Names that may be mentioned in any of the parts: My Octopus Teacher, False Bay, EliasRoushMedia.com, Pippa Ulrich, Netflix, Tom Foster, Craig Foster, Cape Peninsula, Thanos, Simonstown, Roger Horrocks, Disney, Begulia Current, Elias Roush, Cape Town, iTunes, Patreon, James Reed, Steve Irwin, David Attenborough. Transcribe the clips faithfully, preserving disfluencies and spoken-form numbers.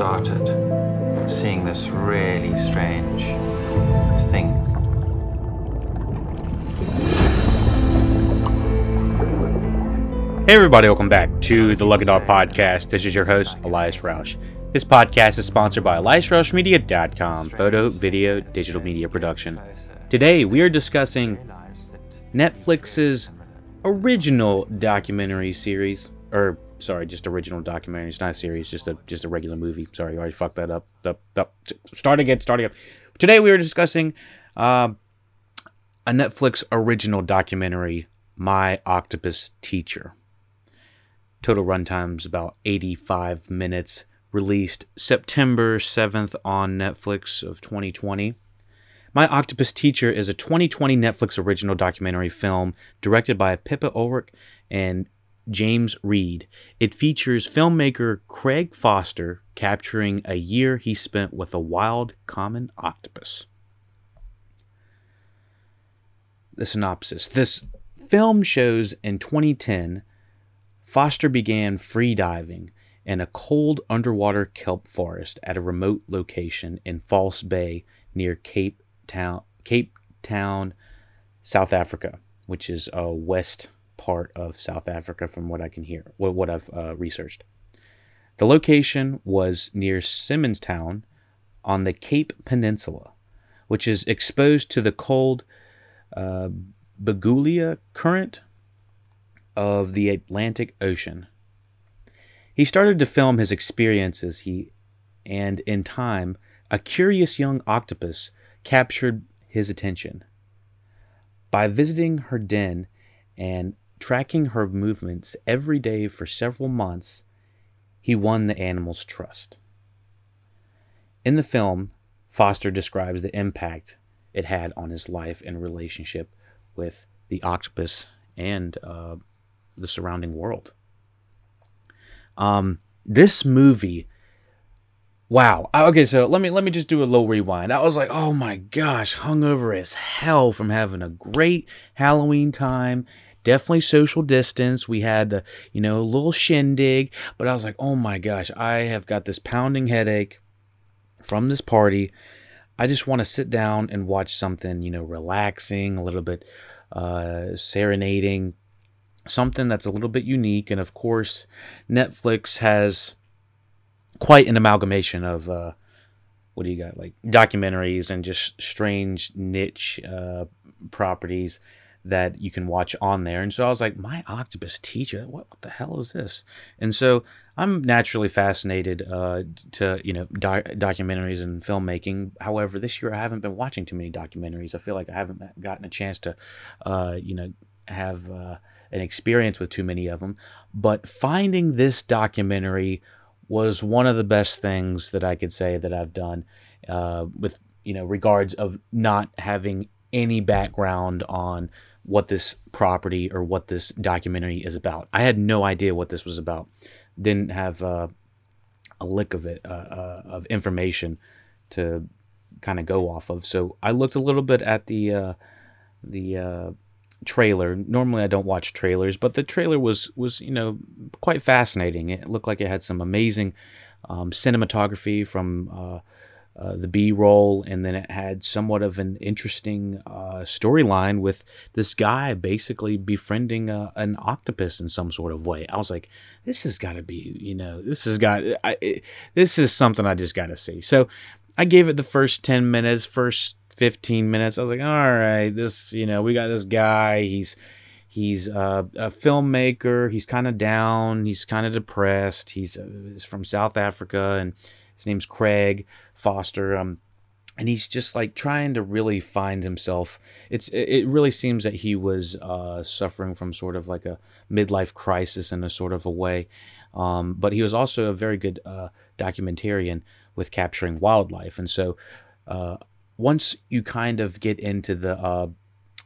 started seeing this really strange thing. Hey everybody, welcome back to the Lucky Dog Podcast. This is your host, Elias Roush. This podcast is sponsored by Elias Roush Media dot com, photo, video, digital media production. Today we are discussing Netflix's original documentary series, or sorry, just original documentary, it's not a series, just a just a regular movie. Sorry, I already fucked that up. up, up. Start again, starting up. Today we are discussing uh, a Netflix original documentary, My Octopus Teacher. Total runtime's about eighty-five minutes, released September seventh on Netflix of twenty twenty. My Octopus Teacher is a twenty twenty Netflix original documentary film directed by Pippa Ulrich and James Reed. It features filmmaker Craig Foster capturing a year he spent with a wild common octopus. The synopsis. This film shows in twenty ten, Foster began freediving in a cold underwater kelp forest at a remote location in False Bay near Cape Town, Cape Town, South Africa, which is a west part of South Africa from what I can hear, what, what I've uh, researched. The location was near Simonstown on the Cape Peninsula, which is exposed to the cold uh, Begulia Current of the Atlantic Ocean. He started to film his experiences, he, and in time, a curious young octopus captured his attention. By visiting her den and tracking her movements every day for several months, he won the animal's trust. In the film, Foster describes the impact it had on his life and relationship with the octopus and uh, the surrounding world. Um, this movie, wow. Okay, so let me let me just do a little rewind. I was like, oh my gosh, hungover as hell from having a great Halloween time. Definitely social distance. We had, uh, you know, a little shindig, but I was like, oh my gosh, I have got this pounding headache from this party. I just want to sit down and watch something, you know, relaxing, a little bit uh, serenading, something that's a little bit unique. And of course, Netflix has quite an amalgamation of, uh, what do you got, like documentaries and just strange niche uh, properties that you can watch on there. And so I was like, My Octopus Teacher, what, what the hell is this? And so I'm naturally fascinated uh, to, you know, doc- documentaries and filmmaking. However, this year I haven't been watching too many documentaries. I feel like I haven't gotten a chance to, uh, you know, have uh, an experience with too many of them. But finding this documentary was one of the best things that I could say that I've done uh, with, you know, regards of not having any background on what this property or what this documentary is about. I had no idea what this was about. Didn't have uh, a lick of it, uh, uh, of information to kind of go off of. So I looked a little bit at the uh, the uh, trailer. Normally I don't watch trailers, but the trailer was, was you know, quite fascinating. It looked like it had some amazing um, cinematography from Uh, Uh, the B-roll, and then it had somewhat of an interesting uh, storyline with this guy basically befriending a, an octopus in some sort of way. I was like, this has got to be, you know, this has got, I, it, this is something I just got to see. So I gave it the first ten minutes, first fifteen minutes. I was like, all right, this, you know, we got this guy. He's, he's uh, a filmmaker. He's kind of down. He's kind of depressed. He's, uh, he's from South Africa, and his name's Craig Foster, um, and he's just like trying to really find himself. It's it really seems that he was uh, suffering from sort of like a midlife crisis in a sort of a way, um, but he was also a very good uh, documentarian with capturing wildlife. And so uh, once you kind of get into the uh,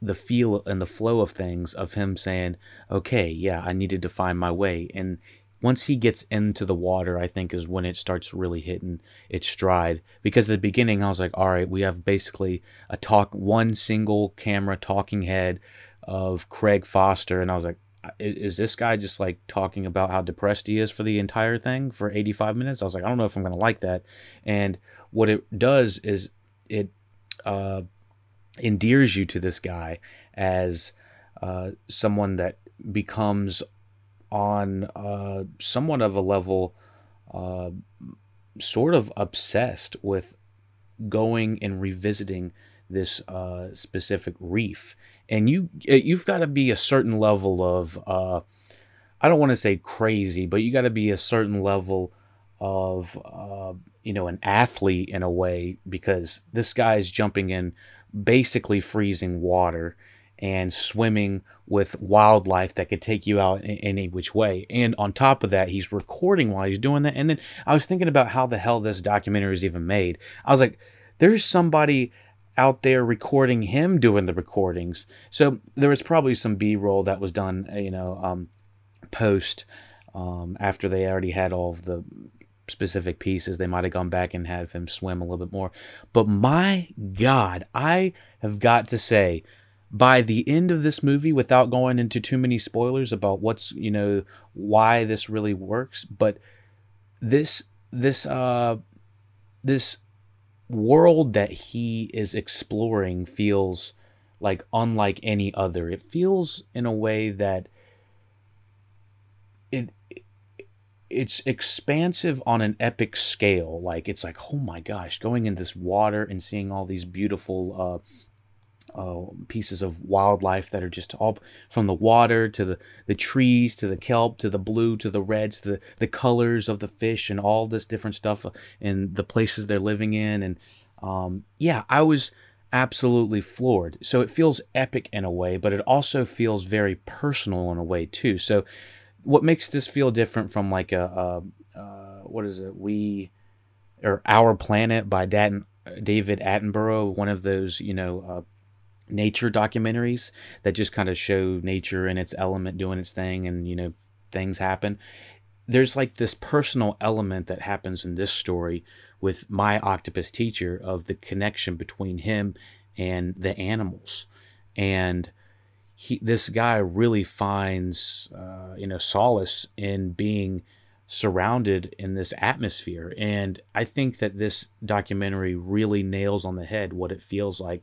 the feel and the flow of things, of him saying, "Okay, yeah, I needed to find my way," and once he gets into the water, I think is when it starts really hitting its stride. Because at the beginning, I was like, all right, we have basically a talk, one single camera talking head of Craig Foster. And I was like, is this guy just like talking about how depressed he is for the entire thing for eighty-five minutes? I was like, I don't know if I'm going to like that. And what it does is it uh, endears you to this guy as uh, someone that becomes on uh, somewhat of a level uh, sort of obsessed with going and revisiting this uh, specific reef. And you, you've got to be a certain level of, uh, I don't want to say crazy, but you got to be a certain level of, uh, you know, an athlete in a way, because this guy is jumping in basically freezing water and swimming with wildlife that could take you out in any which way. And on top of that, he's recording while he's doing that. And then I was thinking about how the hell this documentary is even made. I was like, there's somebody out there recording him doing the recordings. So there was probably some B-roll that was done, you know, um, post, um, after they already had all of the specific pieces. They might have gone back and had him swim a little bit more. But my God, I have got to say, by the end of this movie, without going into too many spoilers about what's, you know, why this really works, but this, this, uh, this world that he is exploring feels like unlike any other. It feels in a way that it, it's expansive on an epic scale. Like, it's like, oh my gosh, going in this water and seeing all these beautiful, uh, Uh, pieces of wildlife that are just all from the water to the, the trees, to the kelp, to the blue, to the reds, to the, the colors of the fish and all this different stuff and the places they're living in. And um, yeah, I was absolutely floored. So it feels epic in a way, but it also feels very personal in a way too. So what makes this feel different from like a, a uh, what is it? We or Our Planet by Dan, David Attenborough, one of those, you know, uh, nature documentaries that just kind of show nature and its element doing its thing, and you know, things happen. There's like this personal element that happens in this story with My Octopus Teacher, of the connection between him and the animals. And he, this guy really finds uh you know, solace in being surrounded in this atmosphere. And I think that this documentary really nails on the head what it feels like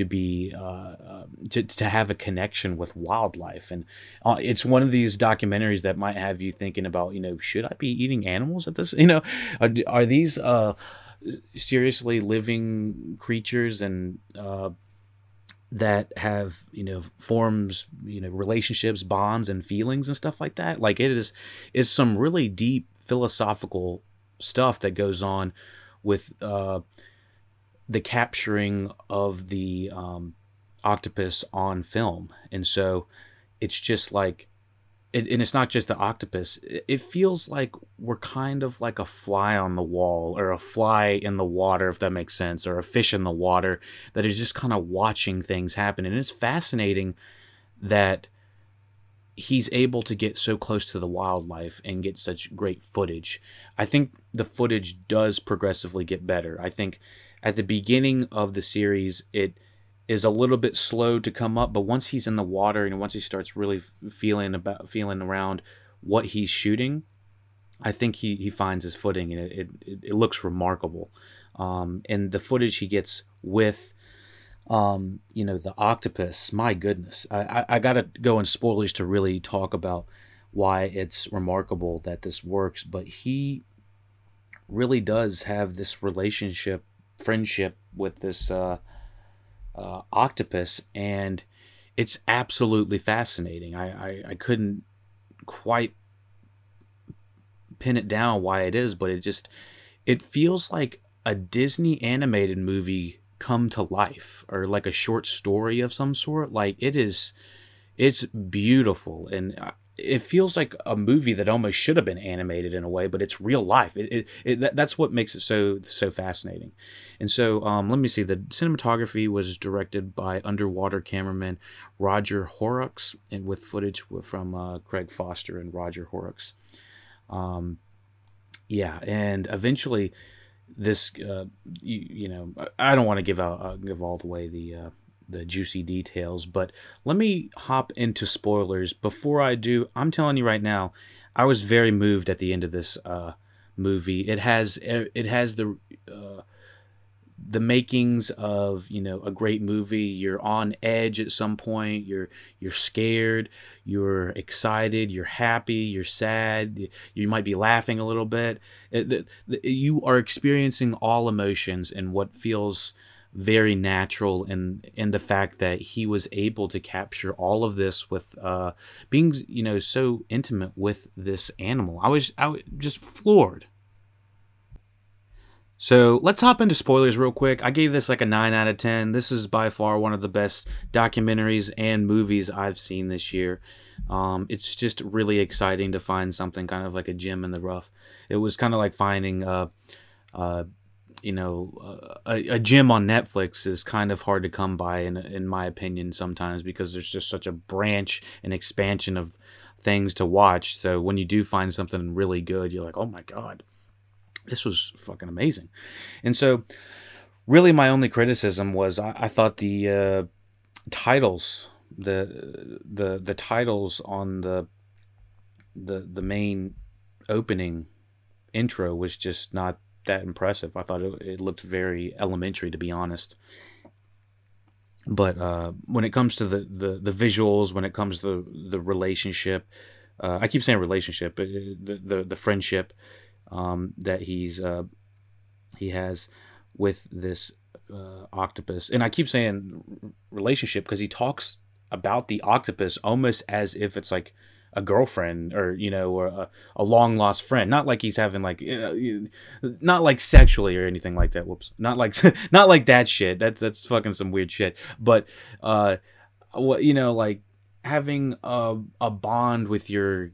to be, uh, to, to have a connection with wildlife. And uh, it's one of these documentaries that might have you thinking about, you know, should I be eating animals at this? You know, are, are these uh, seriously living creatures and uh, that have, you know, forms, you know, relationships, bonds, and feelings and stuff like that? Like, it is, is some really deep philosophical stuff that goes on with, uh, the capturing of the um, octopus on film. And so it's just like, it, and it's not just the octopus. It feels like we're kind of like a fly on the wall, or a fly in the water, if that makes sense, or a fish in the water that is just kind of watching things happen. And it's fascinating that he's able to get so close to the wildlife and get such great footage. I think the footage does progressively get better. I think at the beginning of the series, it is a little bit slow to come up, but once he's in the water and once he starts really feeling about feeling around what he's shooting, I think he, he finds his footing, and it it, it looks remarkable. Um, and the footage he gets with, um, you know, the octopus, my goodness, I, I, I gotta go in spoilers to really talk about why it's remarkable that this works. But he really does have this relationship, friendship with this uh, uh, octopus, and it's absolutely fascinating. I, I, I couldn't quite pin it down why it is, but it just, it feels like a Disney animated movie come to life, or like a short story of some sort. Like, it is, it's beautiful, and I, it feels like a movie that almost should have been animated in a way, but it's real life. It, it, it that, that's what makes it so so fascinating. And so, um, let me see. The cinematography was directed by underwater cameraman Roger Horrocks, and with footage from uh, Craig Foster and Roger Horrocks. Um, yeah, and eventually, this uh, you, you know, I don't want to give out uh, give all the way the uh, the juicy details, but let me hop into spoilers. Before I do, I'm telling you right now, I was very moved at the end of this uh, movie. It has it has the uh, the makings of, you know, a great movie. You're on edge at some point. You're you're scared. You're excited. You're happy. You're sad. You might be laughing a little bit. It, the, the, you are experiencing all emotions in what feels very natural, and in, in the fact that he was able to capture all of this with uh, being, you know, so intimate with this animal. I was, I was just floored. So let's hop into spoilers real quick. I gave this like a nine out of ten. This is by far one of the best documentaries and movies I've seen this year. Um, it's just really exciting to find something kind of like a gem in the rough. It was kind of like finding uh, uh, you know, uh, a, a gem on Netflix is kind of hard to come by, in in my opinion, sometimes, because there's just such a branch and expansion of things to watch. So when you do find something really good, you're like, oh my God, this was fucking amazing. And so really my only criticism was I, I thought the uh, titles, the the the titles on the the the main opening intro was just not that impressive. I thought it, it looked very elementary, to be honest. But uh, when it comes to the, the, the visuals, when it comes to the, the relationship, uh, I keep saying relationship, but the, the, the friendship um, that he's uh, he has with this uh, octopus. And I keep saying relationship because he talks about the octopus almost as if it's like a girlfriend, or, you know, or a, a long lost friend. Not like he's having like, you know, not like sexually or anything like that. Whoops. Not like, not like that shit. That's, that's fucking some weird shit. But, uh, what, you know, like having a, a bond with your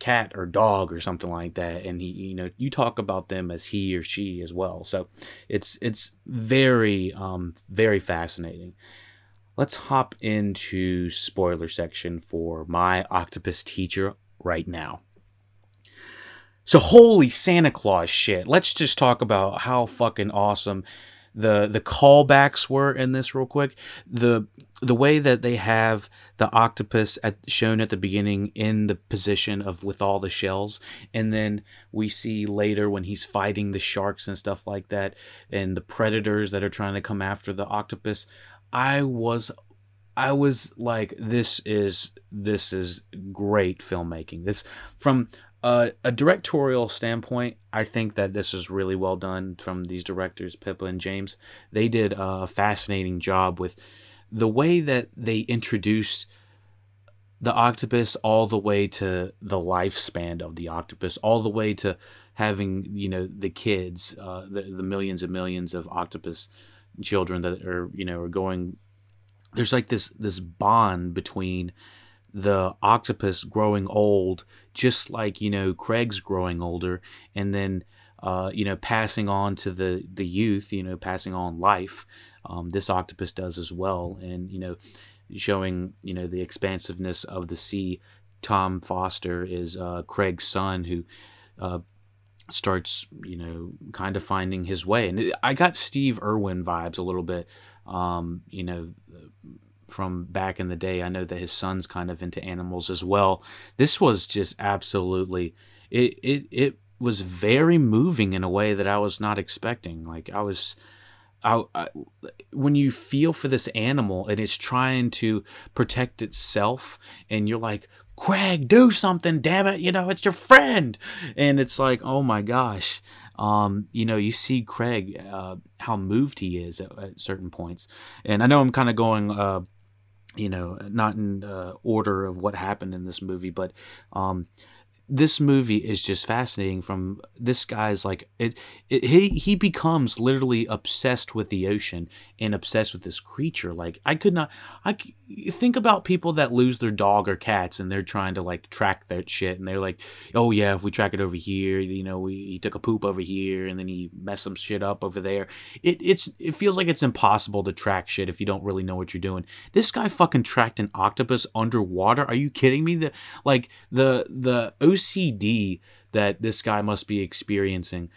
cat or dog or something like that. And he, you know, you talk about them as he or she as well. So it's, it's very, um, very fascinating. Let's hop into spoiler section for My Octopus Teacher right now. So holy Santa Claus shit. Let's just talk about how fucking awesome the the callbacks were in this real quick. The the way that they have the octopus at, shown at the beginning in the position of with all the shells, and then we see later when he's fighting the sharks and stuff like that, and the predators that are trying to come after the octopus. I was, I was like, this is, this is great filmmaking. This, from a, a directorial standpoint, I think that this is really well done from these directors, Pippa and James. They did a fascinating job with the way that they introduced the octopus all the way to the lifespan of the octopus, all the way to having, you know, the kids, uh, the, the millions and millions of octopus children that are, you know, are going. There's like this this bond between the octopus growing old, just like, you know, Craig's growing older, and then uh you know, passing on to the the youth, you know, passing on life. Um this octopus does as well, and, you know, showing, you know, the expansiveness of the sea. Tom Foster is uh Craig's son, who uh starts, you know, kind of finding his way. And I got Steve Irwin vibes a little bit, um, you know, from back in the day. I know that his son's kind of into animals as well. This was just absolutely, it, it, it was very moving in a way that I was not expecting. Like I was, I, I, when you feel for this animal and it's trying to protect itself, and you're like, Craig, do something, damn it, you know, it's your friend. And it's like, oh my gosh, um you know, you see Craig, uh how moved he is at, at certain points. And I know I'm kind of going uh you know, not in uh, order of what happened in this movie, but um this movie is just fascinating. From this guy's like, it, it he he becomes literally obsessed with the ocean and obsessed with this creature. Like I could not, I think about people that lose their dog or cats and they're trying to like track that shit, and they're like, oh yeah, if we track it over here, you know, we, he took a poop over here and then he messed some shit up over there. It it's it feels like it's impossible to track shit if you don't really know what you're doing. This guy fucking tracked an octopus underwater. Are you kidding me? The like the the ocean O C D that this guy must be experiencing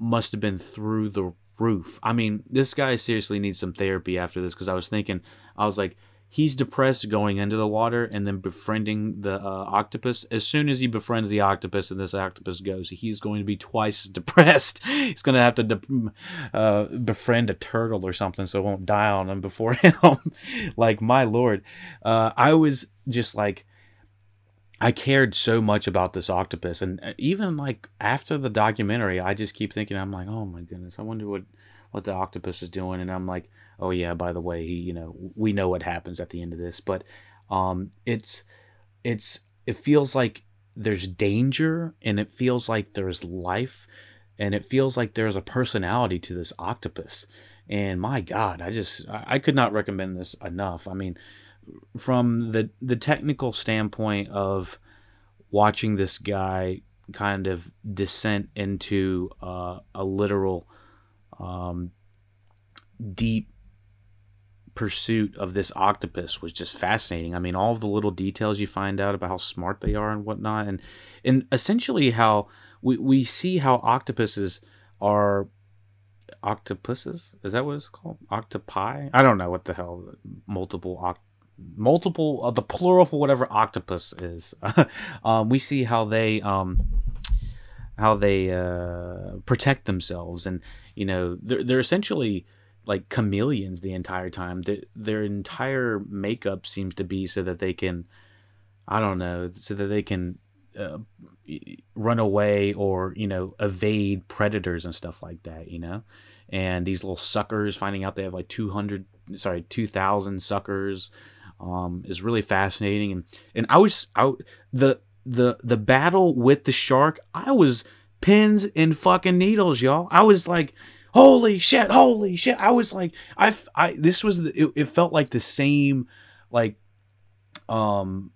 must have been through the roof. I mean, this guy seriously needs some therapy after this, because I was thinking, I was like, he's depressed going into the water and then befriending the uh, octopus. As soon as he befriends the octopus and this octopus goes, he's going to be twice as depressed. He's going to have to de- uh, befriend a turtle or something so it won't die on him before him. Like, my lord. Uh, I was just like, I cared so much about this octopus. And even like after the documentary, I just keep thinking, I'm like, oh my goodness, I wonder what... what the octopus is doing. And I'm like, oh yeah, by the way, he, you know, we know what happens at the end of this, but um, it's, it's, it feels like there's danger, and it feels like there's life, and it feels like there's a personality to this octopus. And my God, I just, I could not recommend this enough. I mean, from the, the technical standpoint of watching this guy kind of descent into uh, a literal, Um, deep pursuit of this octopus was just fascinating. I mean, all of the little details you find out about how smart they are and whatnot, and and essentially how we, we see how octopuses are octopuses. Is that what it's called? Octopi? I don't know what the hell multiple oct multiple uh, the plural for whatever octopus is. um, we see how they um. how they uh, protect themselves. And, you know, they're, they're essentially like chameleons the entire time. Their, their entire makeup seems to be so that they can, I don't know, so that they can uh, run away or, you know, evade predators and stuff like that, you know? And these little suckers, finding out they have like two hundred, sorry, two thousand suckers um, is really fascinating. And, and I was, I, the, The the battle with the shark, I was pins and fucking needles, y'all. I was like, holy shit, holy shit. I was like, I, I this was, the, it, it felt like the same, like, um,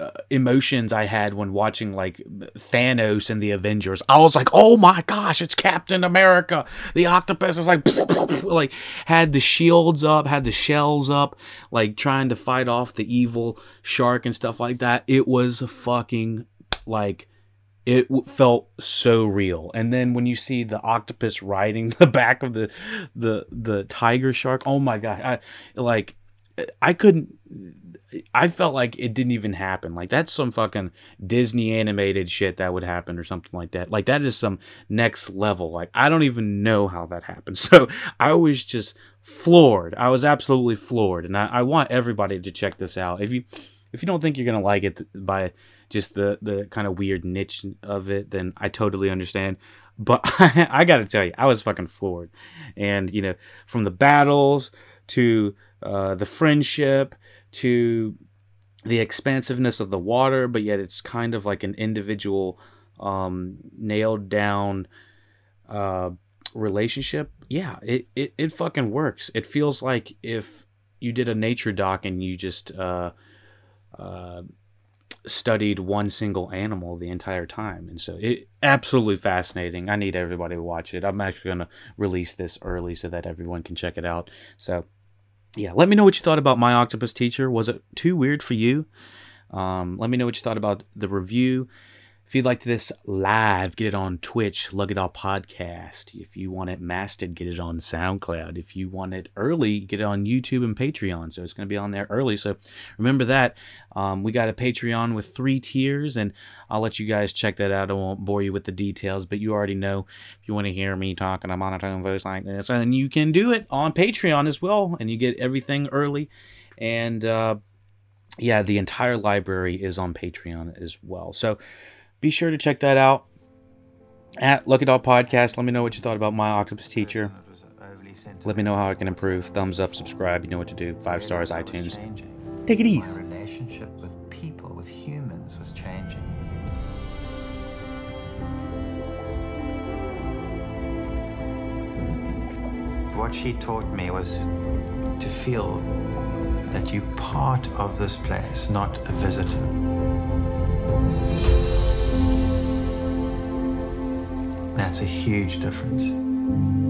uh, emotions I had when watching, like, Thanos and the Avengers. I was like, oh my gosh, it's Captain America. The octopus is like, like, had the shields up, had the shells up, like, trying to fight off the evil shark and stuff like that. It was fucking, like, it felt so real. And then when you see the octopus riding the back of the, the, the tiger shark, oh my God, I, like, I couldn't, I felt like it didn't even happen. Like, that's some fucking Disney animated shit that would happen or something like that. Like, that is some next level. Like, I don't even know how that happened. So I was just floored. I was absolutely floored. And I, I want everybody to check this out. If you, if you don't think you're going to like it by just the, the kind of weird niche of it, then I totally understand. But I, I got to tell you, I was fucking floored. And, you know, from the battles to uh, the friendship, to the expansiveness of the water, but yet it's kind of like an individual um, nailed down uh, relationship. Yeah, it, it, it fucking works. It feels like if you did a nature doc and you just uh, uh, studied one single animal the entire time. And so it absolutely fascinating. I need everybody to watch it. I'm actually going to release this early so that everyone can check it out. So yeah, let me know what you thought about My Octopus Teacher. Was it too weird for you? Um, let me know what you thought about the review. If you'd like this live, get it on Twitch, Lug It All Podcast. If you want it mastered, get it on SoundCloud. If you want it early, get it on YouTube and Patreon. So it's going to be on there early. So remember that. Um, we got a Patreon with three tiers, and I'll let you guys check that out. I won't bore you with the details, but you already know if you want to hear me talk in a monotone voice like this, and you can do it on Patreon as well, and you get everything early. And uh, yeah, the entire library is on Patreon as well. So be sure to check that out at Lug It All Podcast. Let me know what you thought about My Octopus Teacher. Let me know how I can improve. Thumbs up, subscribe. You know what to do. Five stars, iTunes. Take it easy. My relationship with people, with humans, was changing. What she taught me was to feel that you're part of this place, not a visitor. That's a huge difference.